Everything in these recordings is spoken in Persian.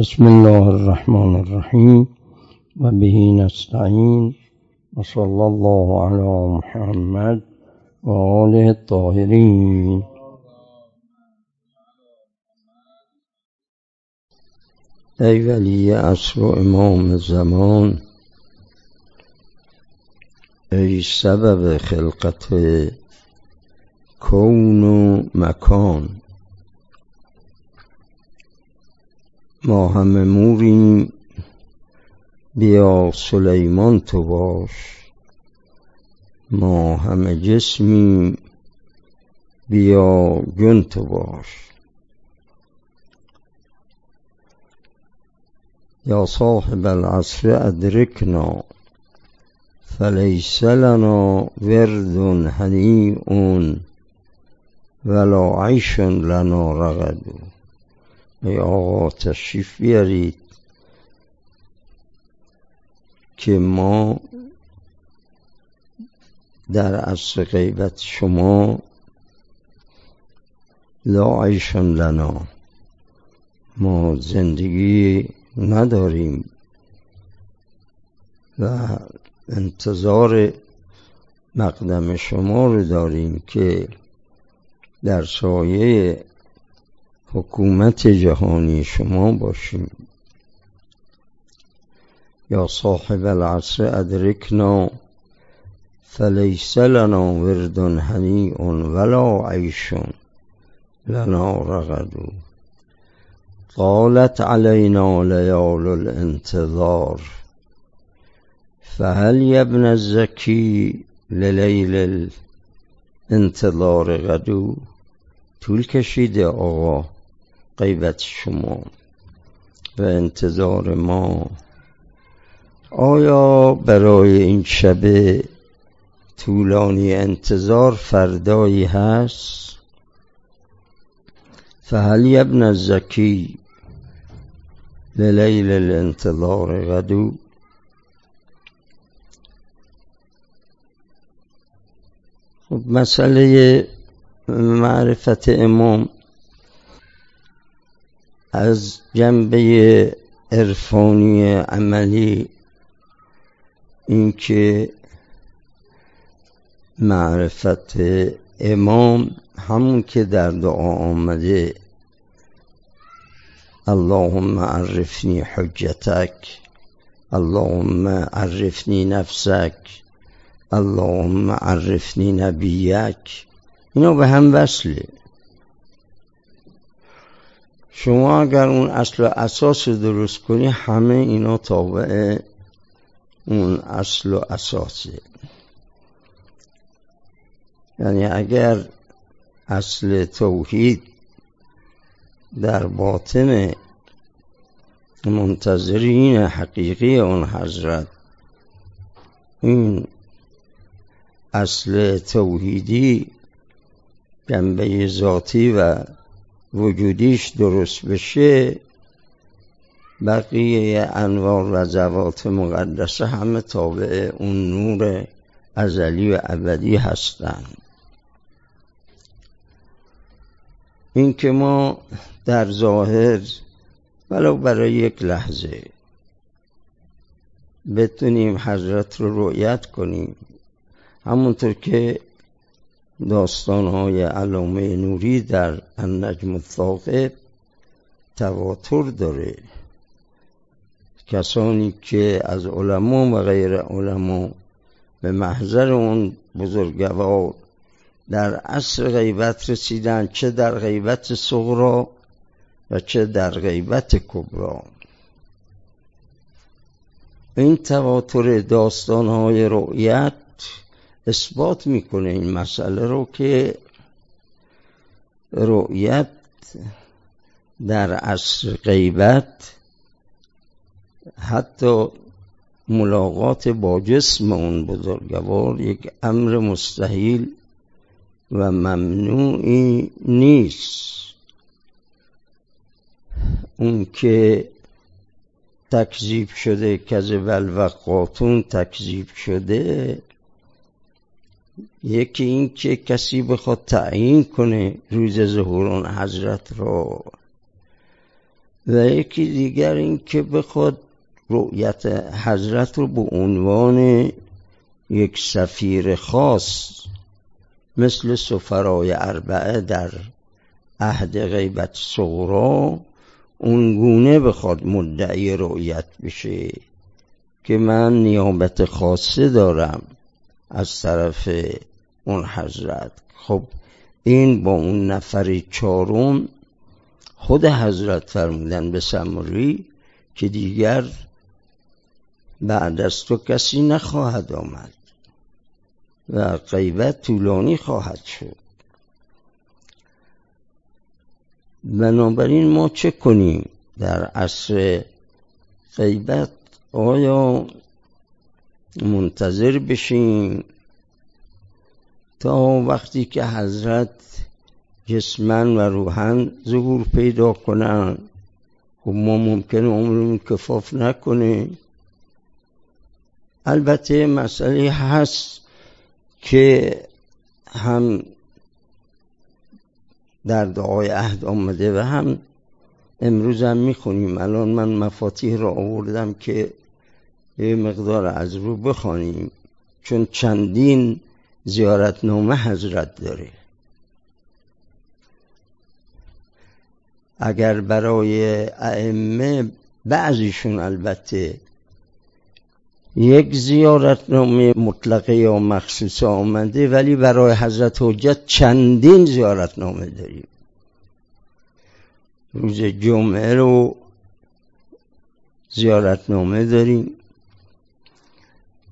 بسم الله الرحمن الرحیم و به نستعین و صلی الله علی محمد و آله الطاهرین. ای ولی عصر و امام زمان، ای سبب خلقت کون و مکان، ما همه موریم بیا سلیمان تو باش، ما همه جسمیم بیا جن تو باش. یا صاحب العصر ادرکنا فلیس لنا ورد هنیء ولا عیش لنا رغد. ای آقا تشریف بیارید که ما در عصر غیبت شما لا عیش لنا، ما زندگی نداریم و انتظار مقدم شما رو داریم که در سایه حکومت جهانی شما باشیم. یا صاحب العصر ادرکنا فلیس لنا ورد هنیء ولا عیش لنا رغد. طالت علینا لیال الانتظار فهل یبن الزکی للیل الانتظار غدو. طول کشیده آقا غیبت شما و انتظار ما، آیا برای این شب طولانی انتظار فردایی هست؟ فهل یبن الزکی للیل الانتظار غدو. خب مسئله معرفت امام از جنبه عرفانی عملی، اینکه معرفت امام همون که در دعا آمده اللهم عرفنی حجتک، اللهم عرفنی نفسک، اللهم عرفنی نبیک، اینا به هم وصله. شما اگر اون اصل و اساس رو درست کنی همه اینا تابع اون اصل و اساسه. یعنی اگر اصل توحید در باطن منتظرین حقیقی اون حضرت، این اصل توحیدی جنبه ذاتی و وجودیش درست بشه، بقیه انوار و ذوات مقدسه همه تابع اون نور ازلی و ابدی هستن. این که ما در ظاهر ولو برای یک لحظه بتونیم حضرت رو رؤیت کنیم، همونطور که داستان‌های علامه نوری در النجم الثاقب تواتر داره، کسانی که از علما و غیر علما به محضر اون بزرگوار در عصر غیبت رسیدن، چه در غیبت صغرا و چه در غیبت کبرا. این تواتر داستان‌های رؤیت اثبات میکنه این مسئله رو که رؤیت در عصر غیبت، حتی ملاقات با جسم اون بزرگوار، یک امر مستحیل و ممنوعی نیست. اون که تکذیب شده، کذب الوقاتون تکذیب شده، یکی این که کسی بخواد تعیین کنه روز ظهور حضرت را، و یکی دیگر این که بخواد رؤیت حضرت رو به عنوان یک سفیر خاص مثل سفرای اربعه در عهد غیبت صغرا اونگونه بخواد مدعی رؤیت بشه که من نیابت خاصه دارم از طرف اون حضرت. خب این با اون نفر چارم خود حضرت فرمودن به سمری که دیگر بعد از تو کسی نخواهد آمد و غیبت طولانی خواهد شد. بنابراین ما چه کنیم در عصر غیبت؟ آیا منتظر بشیم تا وقتی که حضرت جسمن و روحن ظهور پیدا کنن؟ خب ما ممکنه عمرمون کفاف نکنه. البته مسئله هست که هم در دعای عهد آمده و هم امروز هم میخونیم. الان من مفاتیح را آوردم که یه مقدار از رو بخونیم، چون چندین زیارتنامه حضرت داره. اگر برای ائمه بعضیشون البته یک زیارتنامه مطلقه یا مخصوصه آمده، ولی برای حضرت حجت چندین زیارتنامه داریم. روز جمعه رو زیارتنامه داریم،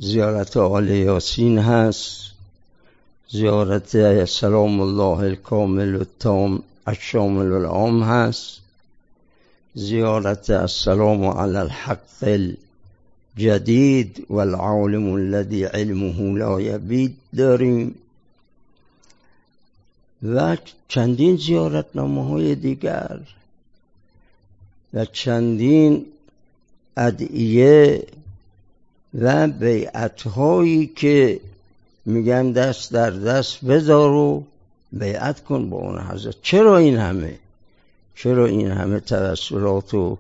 زیارت آل یاسین هست، زیارت سلام الله الکامل و تام الشامل العام هست، زیارت السلام علی الحق جدید و العالم الذي علمه لا يبيد داریم و چندین زیارتنامه های دیگر و چندین ادعیه و بیعت هایی که میگن دست در دست بذار و بیعت کن با اون حضرت. چرا این همه توسلات و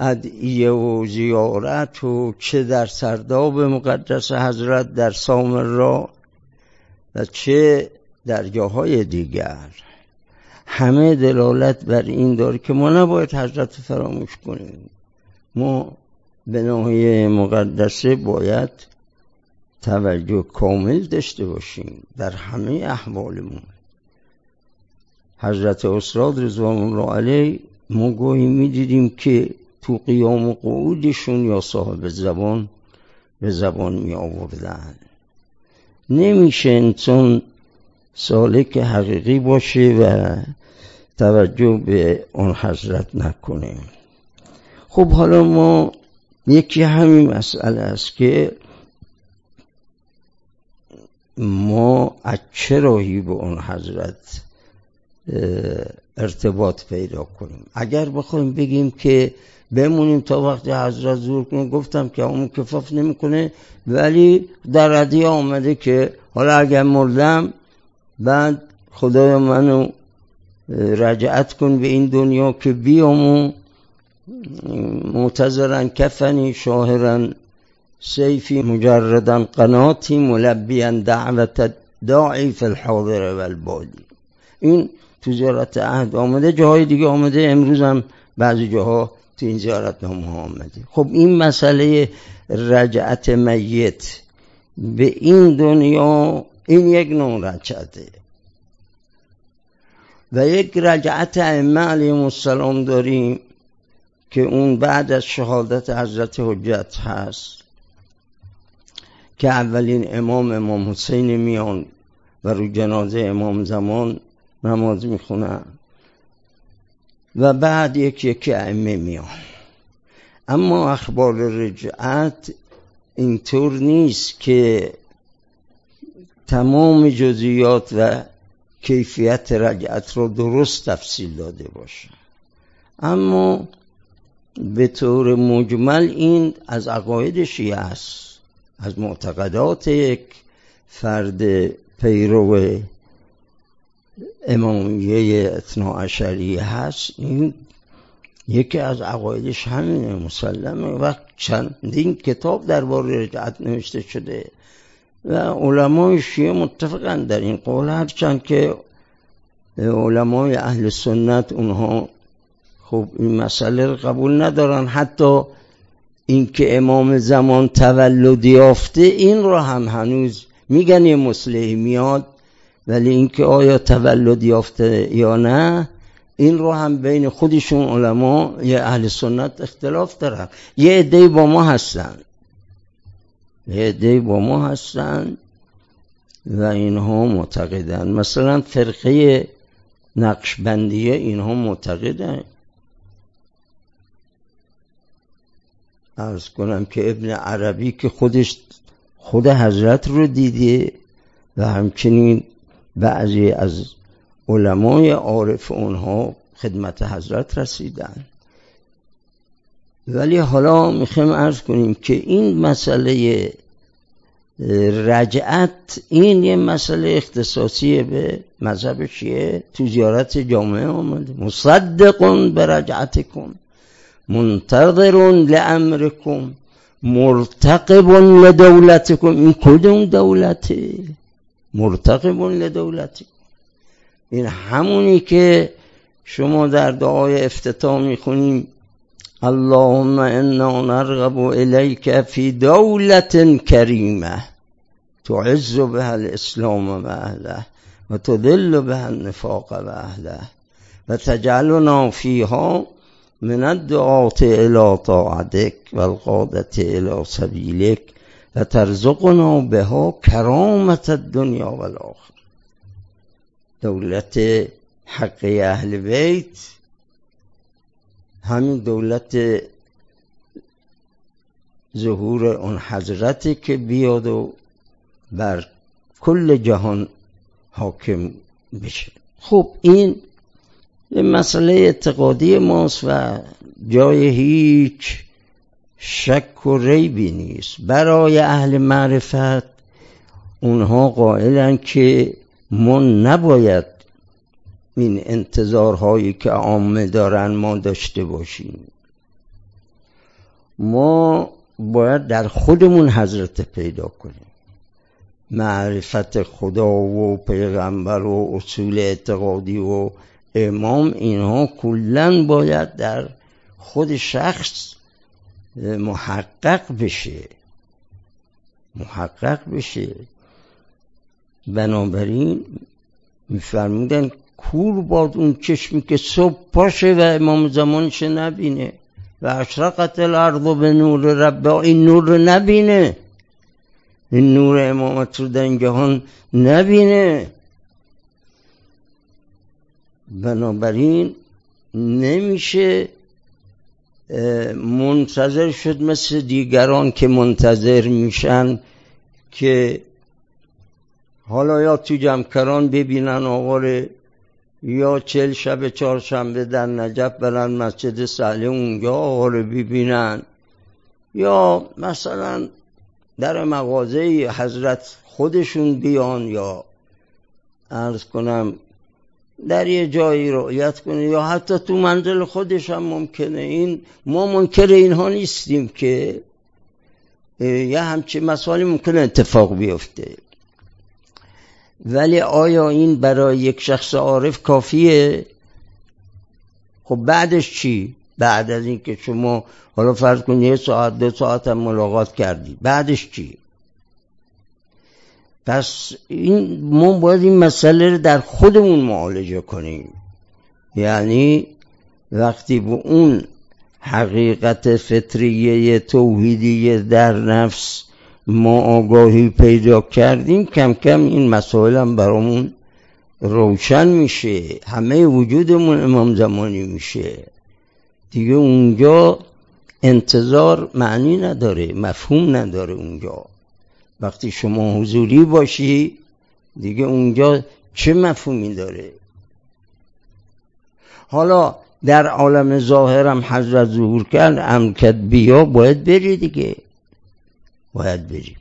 ادعیه و زیارت و چه در سرداب مقدس حضرت در سامرا و چه در جاهای دیگر، همه دلالت بر این داره که ما نباید حضرت فراموش کنیم. ما به ناحیه مقدسه باید توجه کامل داشته باشیم در همه احوالمون. حضرت اسراد رضوان الله علیه ما گاهی می‌دیدیم که تو قیام و قعودشون یا صاحب زبان به زبان می آوردن. نمیشه انسان سالک حقیقی باشه و توجه به اون حضرت نکنه. خب حالا ما یکی همین مسئله است که ما از چه راهی به اون حضرت ارتباط پیدا کنیم. اگر بخوایم بگیم که بمونیم تا وقتی حضرت ظهور کنه، گفتم که اون کفاف نمیکنه، ولی در ردیه آمده که حالا اگر مردم بعد خدایا منو رجعت کن به این دنیا که بیام و معتذرن کفنی شاهرن سیفی مجردن قناتی ملبیان دعوت داعی فی الحاضر و البادی. این تو زیارت عهد آمده، جاهای دیگه آمده، امروز هم بعضی جاها تو این زیارتنامه ها آمده. خب این مسئله رجعت میت به این دنیا، این یک نوع رجعته و یک رجعت ائمه علیهم السلام داریم که اون بعد از شهادت حضرت حجت هست که اولین امام حسین میان و رو جنازه امام زمان نماز میخونن و بعد یک یکی ائمه میان. اما اخبار رجعت اینطور نیست که تمام جزئیات و کیفیت رجعت رو درست تفصیل داده باشه، اما به طور مجمل این از عقاید شیعه است، از معتقدات یک فرد پیرو امامیه اثناعشریه هست. این یکی از عقایدش همینه، مسلمه. و چندین کتاب درباره رجعت نوشته شده و علمای شیعه متفقن در این قول، هرچند که علمای اهل سنت اونها خب این مسئله رو قبول ندارن. حتی این که امام زمان تولد یافته این رو هم هنوز میگن یه مصلحی میاد، ولی اینکه آیا تولد یافته یا نه این رو هم بین خودشون علما یا اهل سنت اختلاف دارن. یه عده‌ای با ما هستن و اینها معتقدن، مثلا فرقه نقشبندیه اینها معتقدن. عرض کنم که ابن عربی که خودش خود حضرت رو دیده و همچنین بعضی از علمای عارف اونها خدمت حضرت رسیدن. ولی حالا میخوایم عرض کنیم که این مسئله رجعت این یه مسئله اختصاصی به مذهب شیعه تو زیارت جامعه آمده. مصدقون برجعتکم، منتظرون لامرکم، مرتقبون لدولتکم. این کدوم دولته؟ مرتقبون لدولتکم، این همونی که شما در دعای افتتاح میخونیم اللهم انا نرغب الیک فی دولة کریمه تعز بها الاسلام و اهله و تذل بها النفاق و اهله و تجعلنا فیها من الدعاة الی طاعتک و القادة الی سبیلک و ترزقنا بها کرامة الدنیا و الاخره. دولت حقی اهل بیت همین دولت ظهور اون حضرتی که بیاد و بر کل جهان حاکم بشه. خب این مسئله اعتقادی ماست و جای هیچ شک و ریبی نیست. برای اهل معرفت اونها قائلن که ما نباید این انتظارهایی که عامه دارن ما داشته باشیم، ما باید در خودمون حضرت پیدا کنیم. معرفت خدا و پیغمبر و اصول اعتقادی و امام اینها کلن باید در خود شخص محقق بشه. بنابراین میفرمودن کور باد اون چشمی که صبح پاشه و امام زمانش نبینه و اشرقت الارض به نور رب، این نور رو نبینه، این نور امامت رو در این جهان نبینه. بنابراین نمیشه منتظر شد مثل دیگران که منتظر میشن که حالا یا تو جمکران ببینن آواره یا 40 شب چهارشنبه در نجف برن مسجد سهله اونجا آواره ببینن، یا مثلا در مغازه حضرت خودشون بیان، یا عرض کنم در یه جایی رؤیت کنه، یا حتی تو منزل خودش هم ممکنه. این ما منکر اینها نیستیم که یه همچین مسائلی ممکنه اتفاق بیفته، ولی آیا این برای یک شخص عارف کافیه؟ خب بعدش چی؟ بعد از این که شما حالا فرض کنید یه ساعت دو ساعت هم ملاقات کردی، بعدش چی؟ پس این ما باید این مسئله رو در خودمون معالجه کنیم. یعنی وقتی به اون حقیقت فطریه توحیدیه در نفس ما آگاهی پیدا کردیم، کم کم این مسائل هم برامون روشن میشه، همه وجودمون امام زمانی میشه دیگه. اونجا انتظار معنی نداره، مفهوم نداره. اونجا وقتی شما حضوری باشی دیگه اونجا چه مفهومی داره؟ حالا در عالم ظاهرم حضرت ظهور کرد، امکت بیا، باید بری دیگه، باید بریم.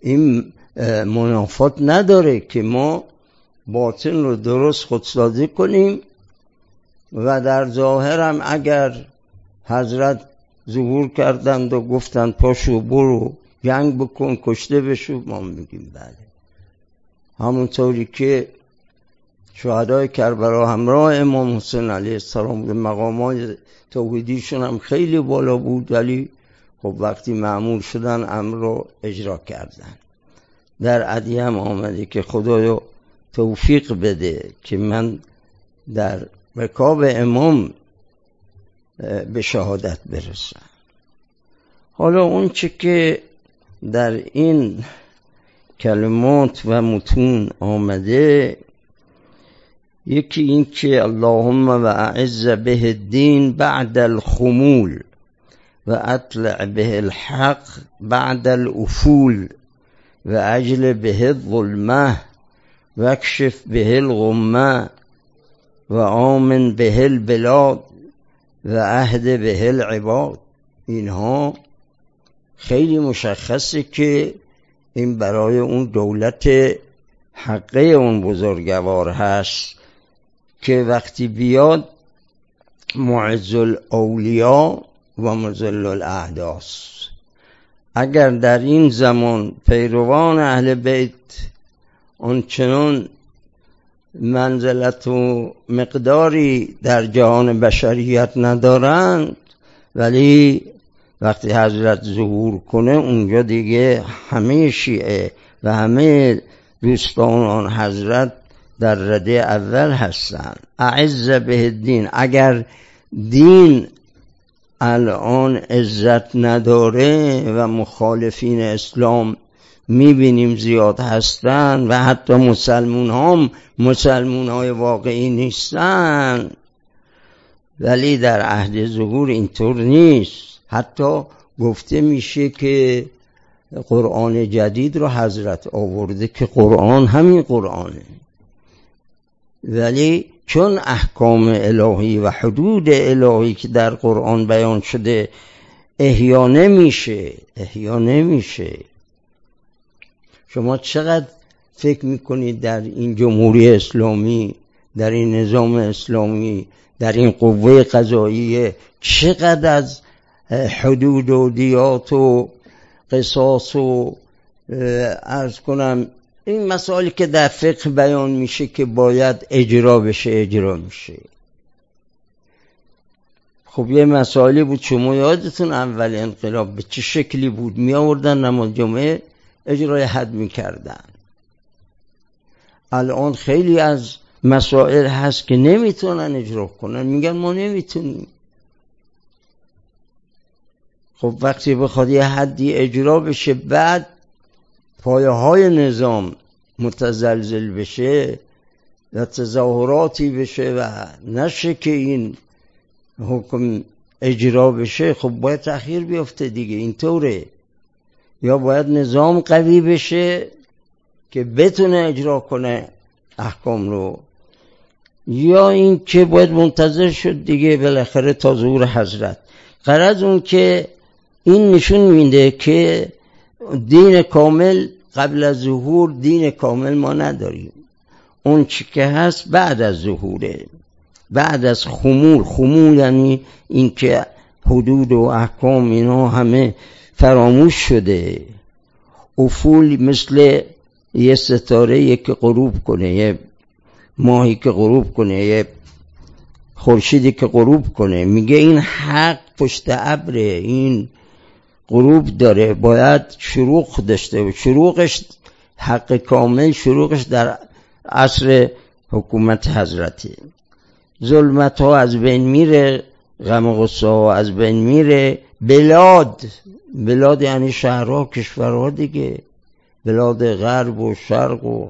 این منافات نداره که ما باطن رو درست خودسازی کنیم و در ظاهرم اگر حضرت ظهور کردند و گفتند پاشو برو جنگ بکن کشته بشو، ما میگیم بله. همونطوری که شهدای کربلا همراه امام حسین علیه السلام بود، مقامات توحیدیشون هم خیلی بالا بود، ولی خب وقتی مأمور شدن امر رو اجرا کردن. در عدیه هم آمده که خدایا توفیق بده که من در رکاب امام به شهادت برسم. حالا اون چه که در این کلمات و متون آمده، یکی این که اللهم و اعز به الدین بعد الخمول و اطلع به الحق بعد الافول و اجل به الظلمه و اکشف به الغمه و آمن به البلاد و عهد به العباد. اینها خیلی مشخصه که این برای اون دولت حقه اون بزرگوار هست که وقتی بیاد معز الاولیا و مذل الاعداست. اگر در این زمان پیروان اهل بیت آنچنان منزلت و مقداری در جهان بشریت ندارند، ولی وقتی حضرت ظهور کنه اونجا دیگه همه شیعه و همه دوستان آن حضرت در رده اول هستند. اعز به الدین، اگر دین الان عزت نداره و مخالفین اسلام میبینیم زیاد هستن و حتی مسلمون هم مسلمون های واقعی نیستن، ولی در عهد ظهور اینطور نیست. حتی گفته میشه که قرآن جدید رو حضرت آورده که قرآن همین قرآنه، ولی چون احکام الهی و حدود الهی که در قرآن بیان شده احیا نمیشه. شما چقدر فکر میکنید در این جمهوری اسلامی، در این نظام اسلامی، در این قوه قضاییه چقدر از حدود و دیات و قصاص و عرض کنم این مسائلی که در فقه بیان میشه که باید اجرا بشه اجرا میشه؟ خب یه مسائلی بود، شما یادتون اول انقلاب به چه شکلی بود؟ می آوردن نماز جمعه اجرای حد میکردن. الان خیلی از مسائل هست که نمیتونن اجرا کنن، میگن ما نمیتونیم. خب وقتی بخواد یه حدی اجرا بشه بعد پایه های نظام متزلزل بشه و تظاهراتی بشه و نشه که این حکم اجرا بشه، خب باید تأخیر بیفته دیگه. اینطوره، یا باید نظام قوی بشه که بتونه اجرا کنه احکام رو، یا این که باید منتظر شد دیگه بالاخره تا ظهور حضرت. غرض اون که این نشون میده که دین کامل قبل از ظهور دین کامل ما نداریم. اون چی که هست بعد از ظهوره، بعد از خمول. خمول یعنی این که حدود و احکام اینا همه فراموش شده. افول مثل یه ستاره که غروب کنه، یه ماهی که غروب کنه، یه خورشیدی که غروب کنه. میگه این حق پشت ابره، این غروب داره، باید شروق داشته و شروقش حق کامل، شروقش در عصر حکومت حضرته. ظلمت ها از بین میره، غم و غصه ها از بین میره. بلاد یعنی شهرها، کشورها دیگه، بلاد غرب و شرق و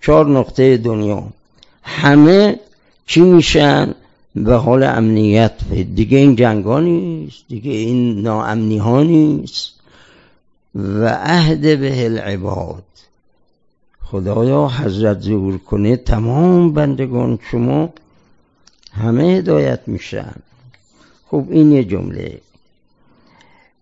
4 نقطه دنیا همه چی میشن؟ به حال امنیت دیگه. این جنگ ها نیست دیگه، این ناامنی ها نیست. و عهد به العباد، خدایا حضرت ظهور کنه تمام بندگان شما همه هدایت میشن. خب این یه جمله.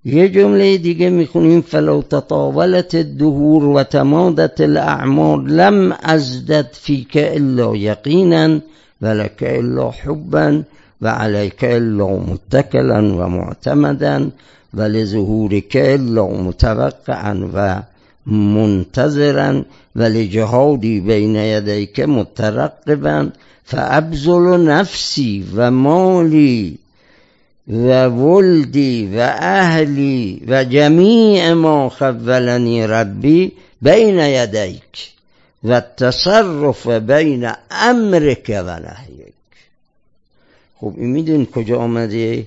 یه جمله دیگه میخونیم فلو تطاولت الدهور و تمادت الاعمار لم ازدد فیک الا یقینا ولك إلا حبا وعليك إلا متكلا ومعتمدا ولظهورك إلا متوقعا ومنتظرا ولجهادي بين يديك مترقبا فأبذل نفسي ومالي وولدي وأهلي وجميع ما خولني ربي بين يديك والتصرف بين أمرك ونهيك. خب این میدونید کجا آمده؟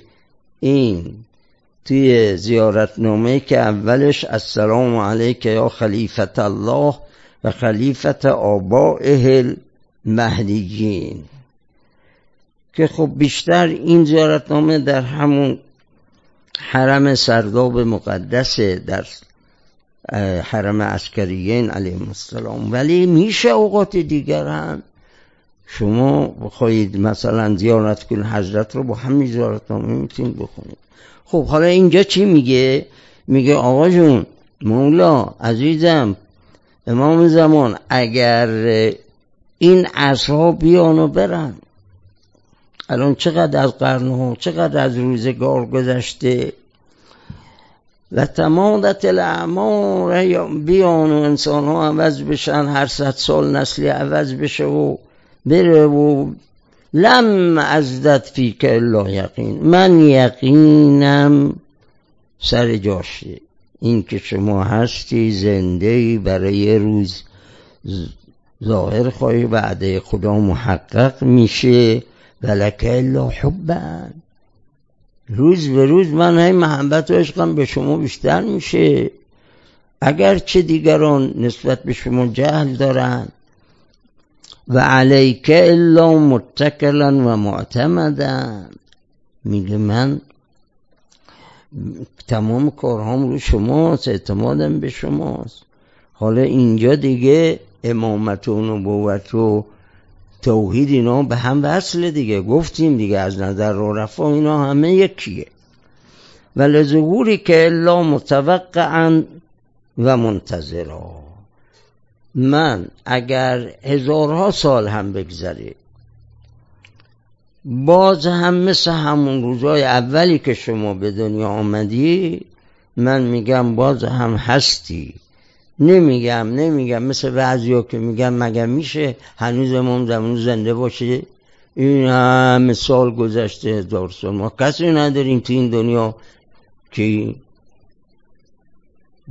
این توی زیارتنامه که اولش السلام علیک یا خلیفة الله و خلیفة آبائه المهدیین که خب بیشتر این زیارتنامه در همون حرم سرداب مقدس در حرم عسکریین علیهم السلام، ولی میشه اوقات دیگر هم شما بخواید مثلا زیارت کن حضرت رو با همین زیارتنامه میتونید بخونید. خب حالا اینجا چی میگه؟ میگه آقا جون، مولا عزیزم، امام زمان، اگر این اصحاب بیان و برن، الان چقدر از قرنها، چقدر از روزگار گذشته و تمادت الاعمار، بیان و انسان ها عوض بشن، هر 100 سال نسلی عوض بشه و بره و لم ازدد فی که الا یقین، من یقینم سر جاشه، این که شما هستی زندهی، برای یه روز ظاهر خواهی، وعده خدا محقق میشه، ولک الا حبن، روز به روز من هی محبت و عشقم به شما بیشتر میشه، اگرچه دیگران نسبت به شما جهل دارن، و علیک الا متکلا و معتمدا، میگه من تمام کارهام رو شماست، اعتمادم به شماست. حالا اینجا دیگه امامت و نبوت و توحید اینا به هم وصله دیگه، گفتیم دیگه از نظر عرفا اینا همه یکیه. ولظهوری که الا متوقعا و منتظرا، من اگر هزارها سال هم بگذره باز هم مثل همون روزای اولی که شما به دنیا آمدی، من میگم باز هم هستی، نمیگم مثل بعضیا که میگم مگه میشه هنوز امام زمان زنده باشه، این همه سال گذشته، 1000 سال، ما کسی نداریم تو این دنیا که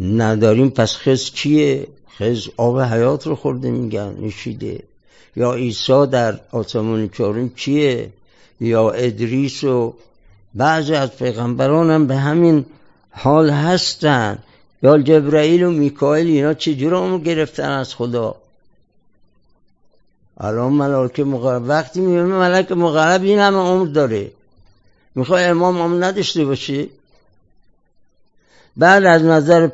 نداریم، پس خز کیه؟ خز آب حیات رو خورده میگن، نشیده. یا عیسی در آسمان چارم کیه؟ یا ادریس و بعضی از پیغمبران هم به همین حال هستن، یا جبرائیل و میکائیل، اینا چجور همون گرفتن از خدا؟ الان ملائکه مقرب، وقتی میبینه ملائکه مقرب این همه عمر داره، میخوای امام عمر نداشته باشی؟ بعد از نظر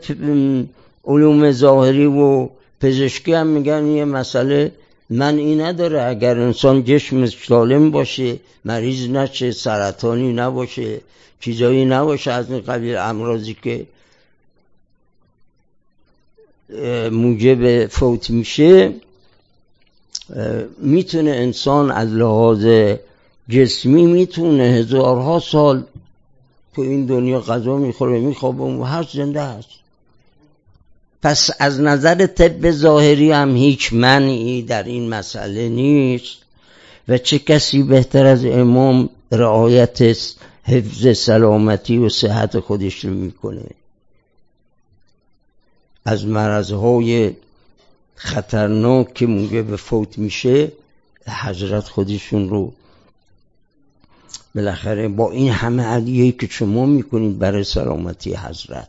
علوم ظاهری و پزشکی هم میگن یه مسئله منعی نداره، اگر انسان جسم سالم باشه، مریض نشه، سرطانی نباشه، چیزایی نباشه از این قبیل امراضی که موجب فوت میشه، میتونه انسان از لحاظ جسمی میتونه هزارها سال تو این دنیا غذا میخوره، میخوابه و هر زنده هست. پس از نظر طب ظاهری هم هیچ معنی در این مسئله نیست و چه کسی بهتر از امام رعایت حفظ سلامتی و صحت خودش رو میکنه، از مرض‌های خطرناک که موجب فوت میشه. حضرت خودشون رو بالاخره با این همه علیه‌ای که شما میکنید برای سلامتی حضرت،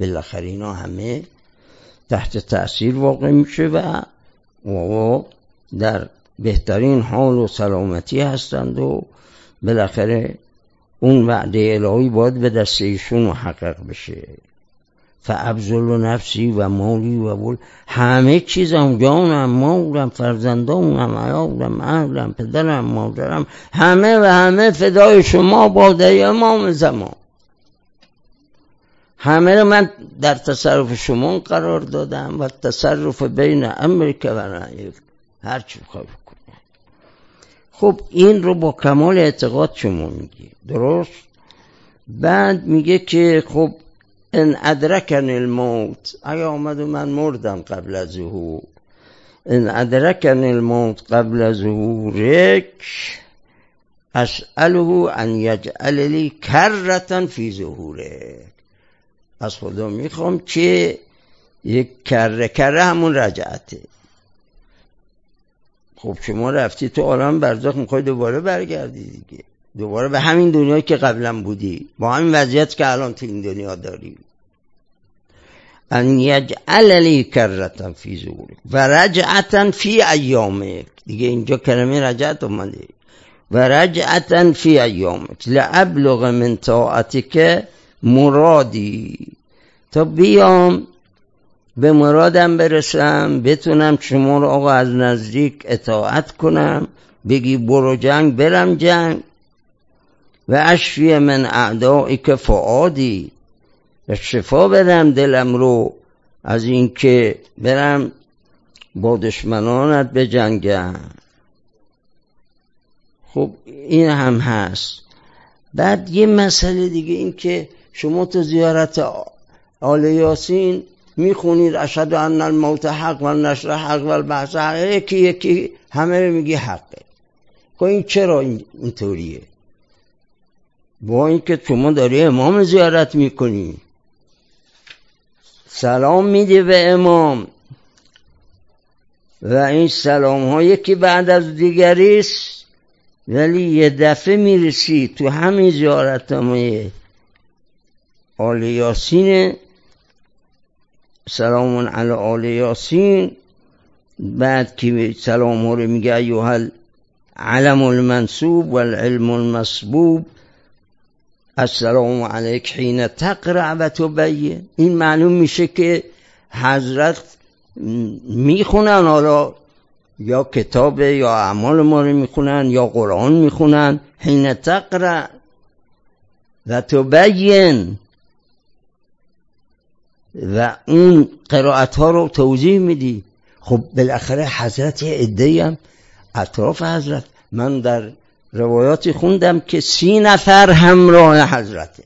بالاخره اینا همه تحت تأثیر واقع میشه و در بهترین حال و سلامتی هستند و بالاخره اون وعده الهی باید به دست ایشون محقق بشه. فابذل نفسی و مالی و بول، همه چیزم، جانم، مالم، فرزندانم، عیالم، اهلم، پدرم، مادرم، همه و همه فدای شما، باده امام زمان، همه رو من در تصرف شما قرار دادم و تصرف بین امریکا و نهیق، هرچی بخواه بکنم. خب این رو با کمال اعتقاد شما میگی، درست؟ بعد میگه که خب ان ادرکن الموت، اگه آمد و من مردم قبل از ظهور، ان ادرکن الموت قبل از ظهورک اسأله ان یجعل لی کرة فی ظهوره. از خدا میخوام که یک کره همون رجعته. خب شما رفتی تو عالم برزخ، میخوای دوباره برگردی دیگه، دوباره به همین دنیایی که قبلا بودی، با همین وضعیت که الان تو این دنیا داری. ان یجعل لی کرة فی ظهوره و رجعة فی ایامه، دیگه اینجا کلمه رجعت اومده، و رجعة فی ایامت لابلغ من طاعتک مرادی، تا بیام به مرادم برسم، بتونم شما رو آقا از نزدیک اطاعت کنم، بگی برو جنگ برم جنگ، و اشفی من اعدائک فؤادی، و شفا بدم دلم رو از این که برم با دشمنانت به جنگم. خب این هم هست. بعد یه مسئله دیگه این که شما تو زیارت آل یاسین میخونید اشهد ان الموت حق و النشر حق و البعث حق، یکی یکی همه میگی حقه. خب این چرا اینطوریه؟ با این که شما داری امام زیارت میکنی، سلام میدی به امام، و این سلام ها یکی بعد از دیگریست، ولی یه دفعه میرسی تو همین زیارتنامه آل یاسین، سلام علی آل یاسین، بعد که سلام ها رو میگه ایها العلم المنصوب و العلم المسبوب، السلام علیک حین تقرأ و تبین، این معلوم میشه که حضرت میخونن، حالا یا کتاب یا اعمال ما رو میخونن یا قرآن میخونن، حین تقرأ و تبین، و اون قرائت ها رو توضیح میدی. خب بالاخره حضرت عده‌ای هم اطراف حضرت، من در روایاتی خوندم که 30 نفر همراه حضرته،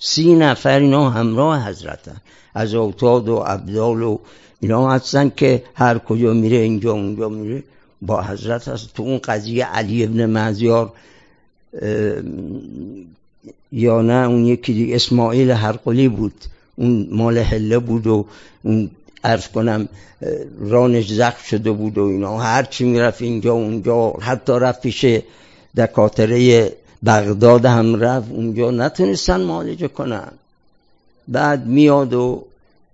30 نفر اینا همراه حضرتن، از اوتاد و ابدال و اینا هستن که هر کجا میره اینجا اونجا میره با حضرت هست. تو اون قضیه علی ابن مهزیار یا نه اون یکی دیگه اسماعیل هرقلی بود، اون مال هله بود و اون عرض کنم رانش زخم شده بود و اینا، هرچی میرفت اینجا اونجا، حتی رفت پیش دکاتره بغداد هم رفت، اونجا نتونستن معالجه کنن. بعد میاد و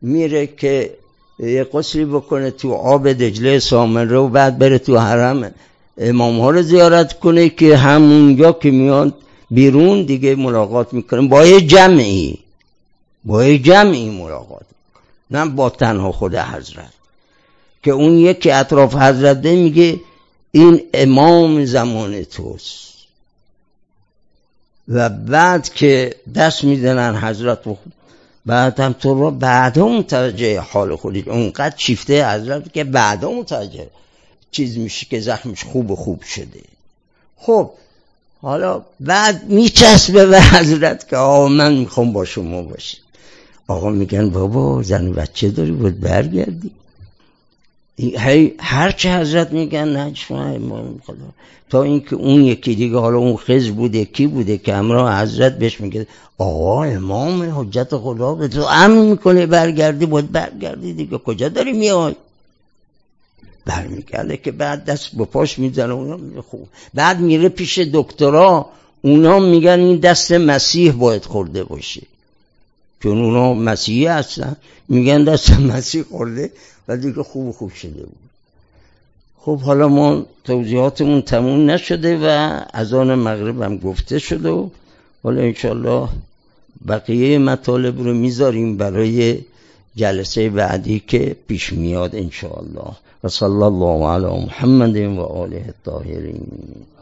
میره که یه قسلی بکنه تو آب دجله سامره و بعد بره تو حرم امام ها رو زیارت کنه، که همونجا که میاد بیرون دیگه ملاقات میکنه با یه جمعی، با یه جمعی ملاقات میکنه، نه با تنها خود حضرت. که اون یکی اطراف حضرت میگه این امام زمان توست، و بعد که دست میدنن حضرت و بعد هم تو را بعد هم متوجه حال خودید، اونقدر شیفته حضرت که بعد هم متوجه چیز میشه که زخمش خوب شده. خب حالا بعد میچسبه به حضرت که آقا من میخوام با شما باشم. آقا میگن بابا زن بچه داری بود برگردی، هرچه حضرت میگن نه امام خدا، تا اینکه اون یکی دیگه، حالا اون خز بوده کی بوده که همراه حضرت بهش میگه آقا امام حجت خدا به تو امر میکنه برگردی، بود برگردی دیگه، کجا داری میای؟ برمیگرده که بعد دست به پاش میزنه، اونا میگه خوب. بعد میره پیش دکترا، اونا میگن این دست مسیح باید خورده باشه، چون اونا مسیحی هستن، میگن دست مسیح خورده و دیگه خوب شده بود. خب حالا ما توضیحاتمون تموم نشده و اذان مغرب هم گفته شده، و حالا انشالله بقیه مطالب رو میذاریم برای جلسه بعدی که پیش میاد انشالله. و صلی الله علی محمد و آله الطاهرین.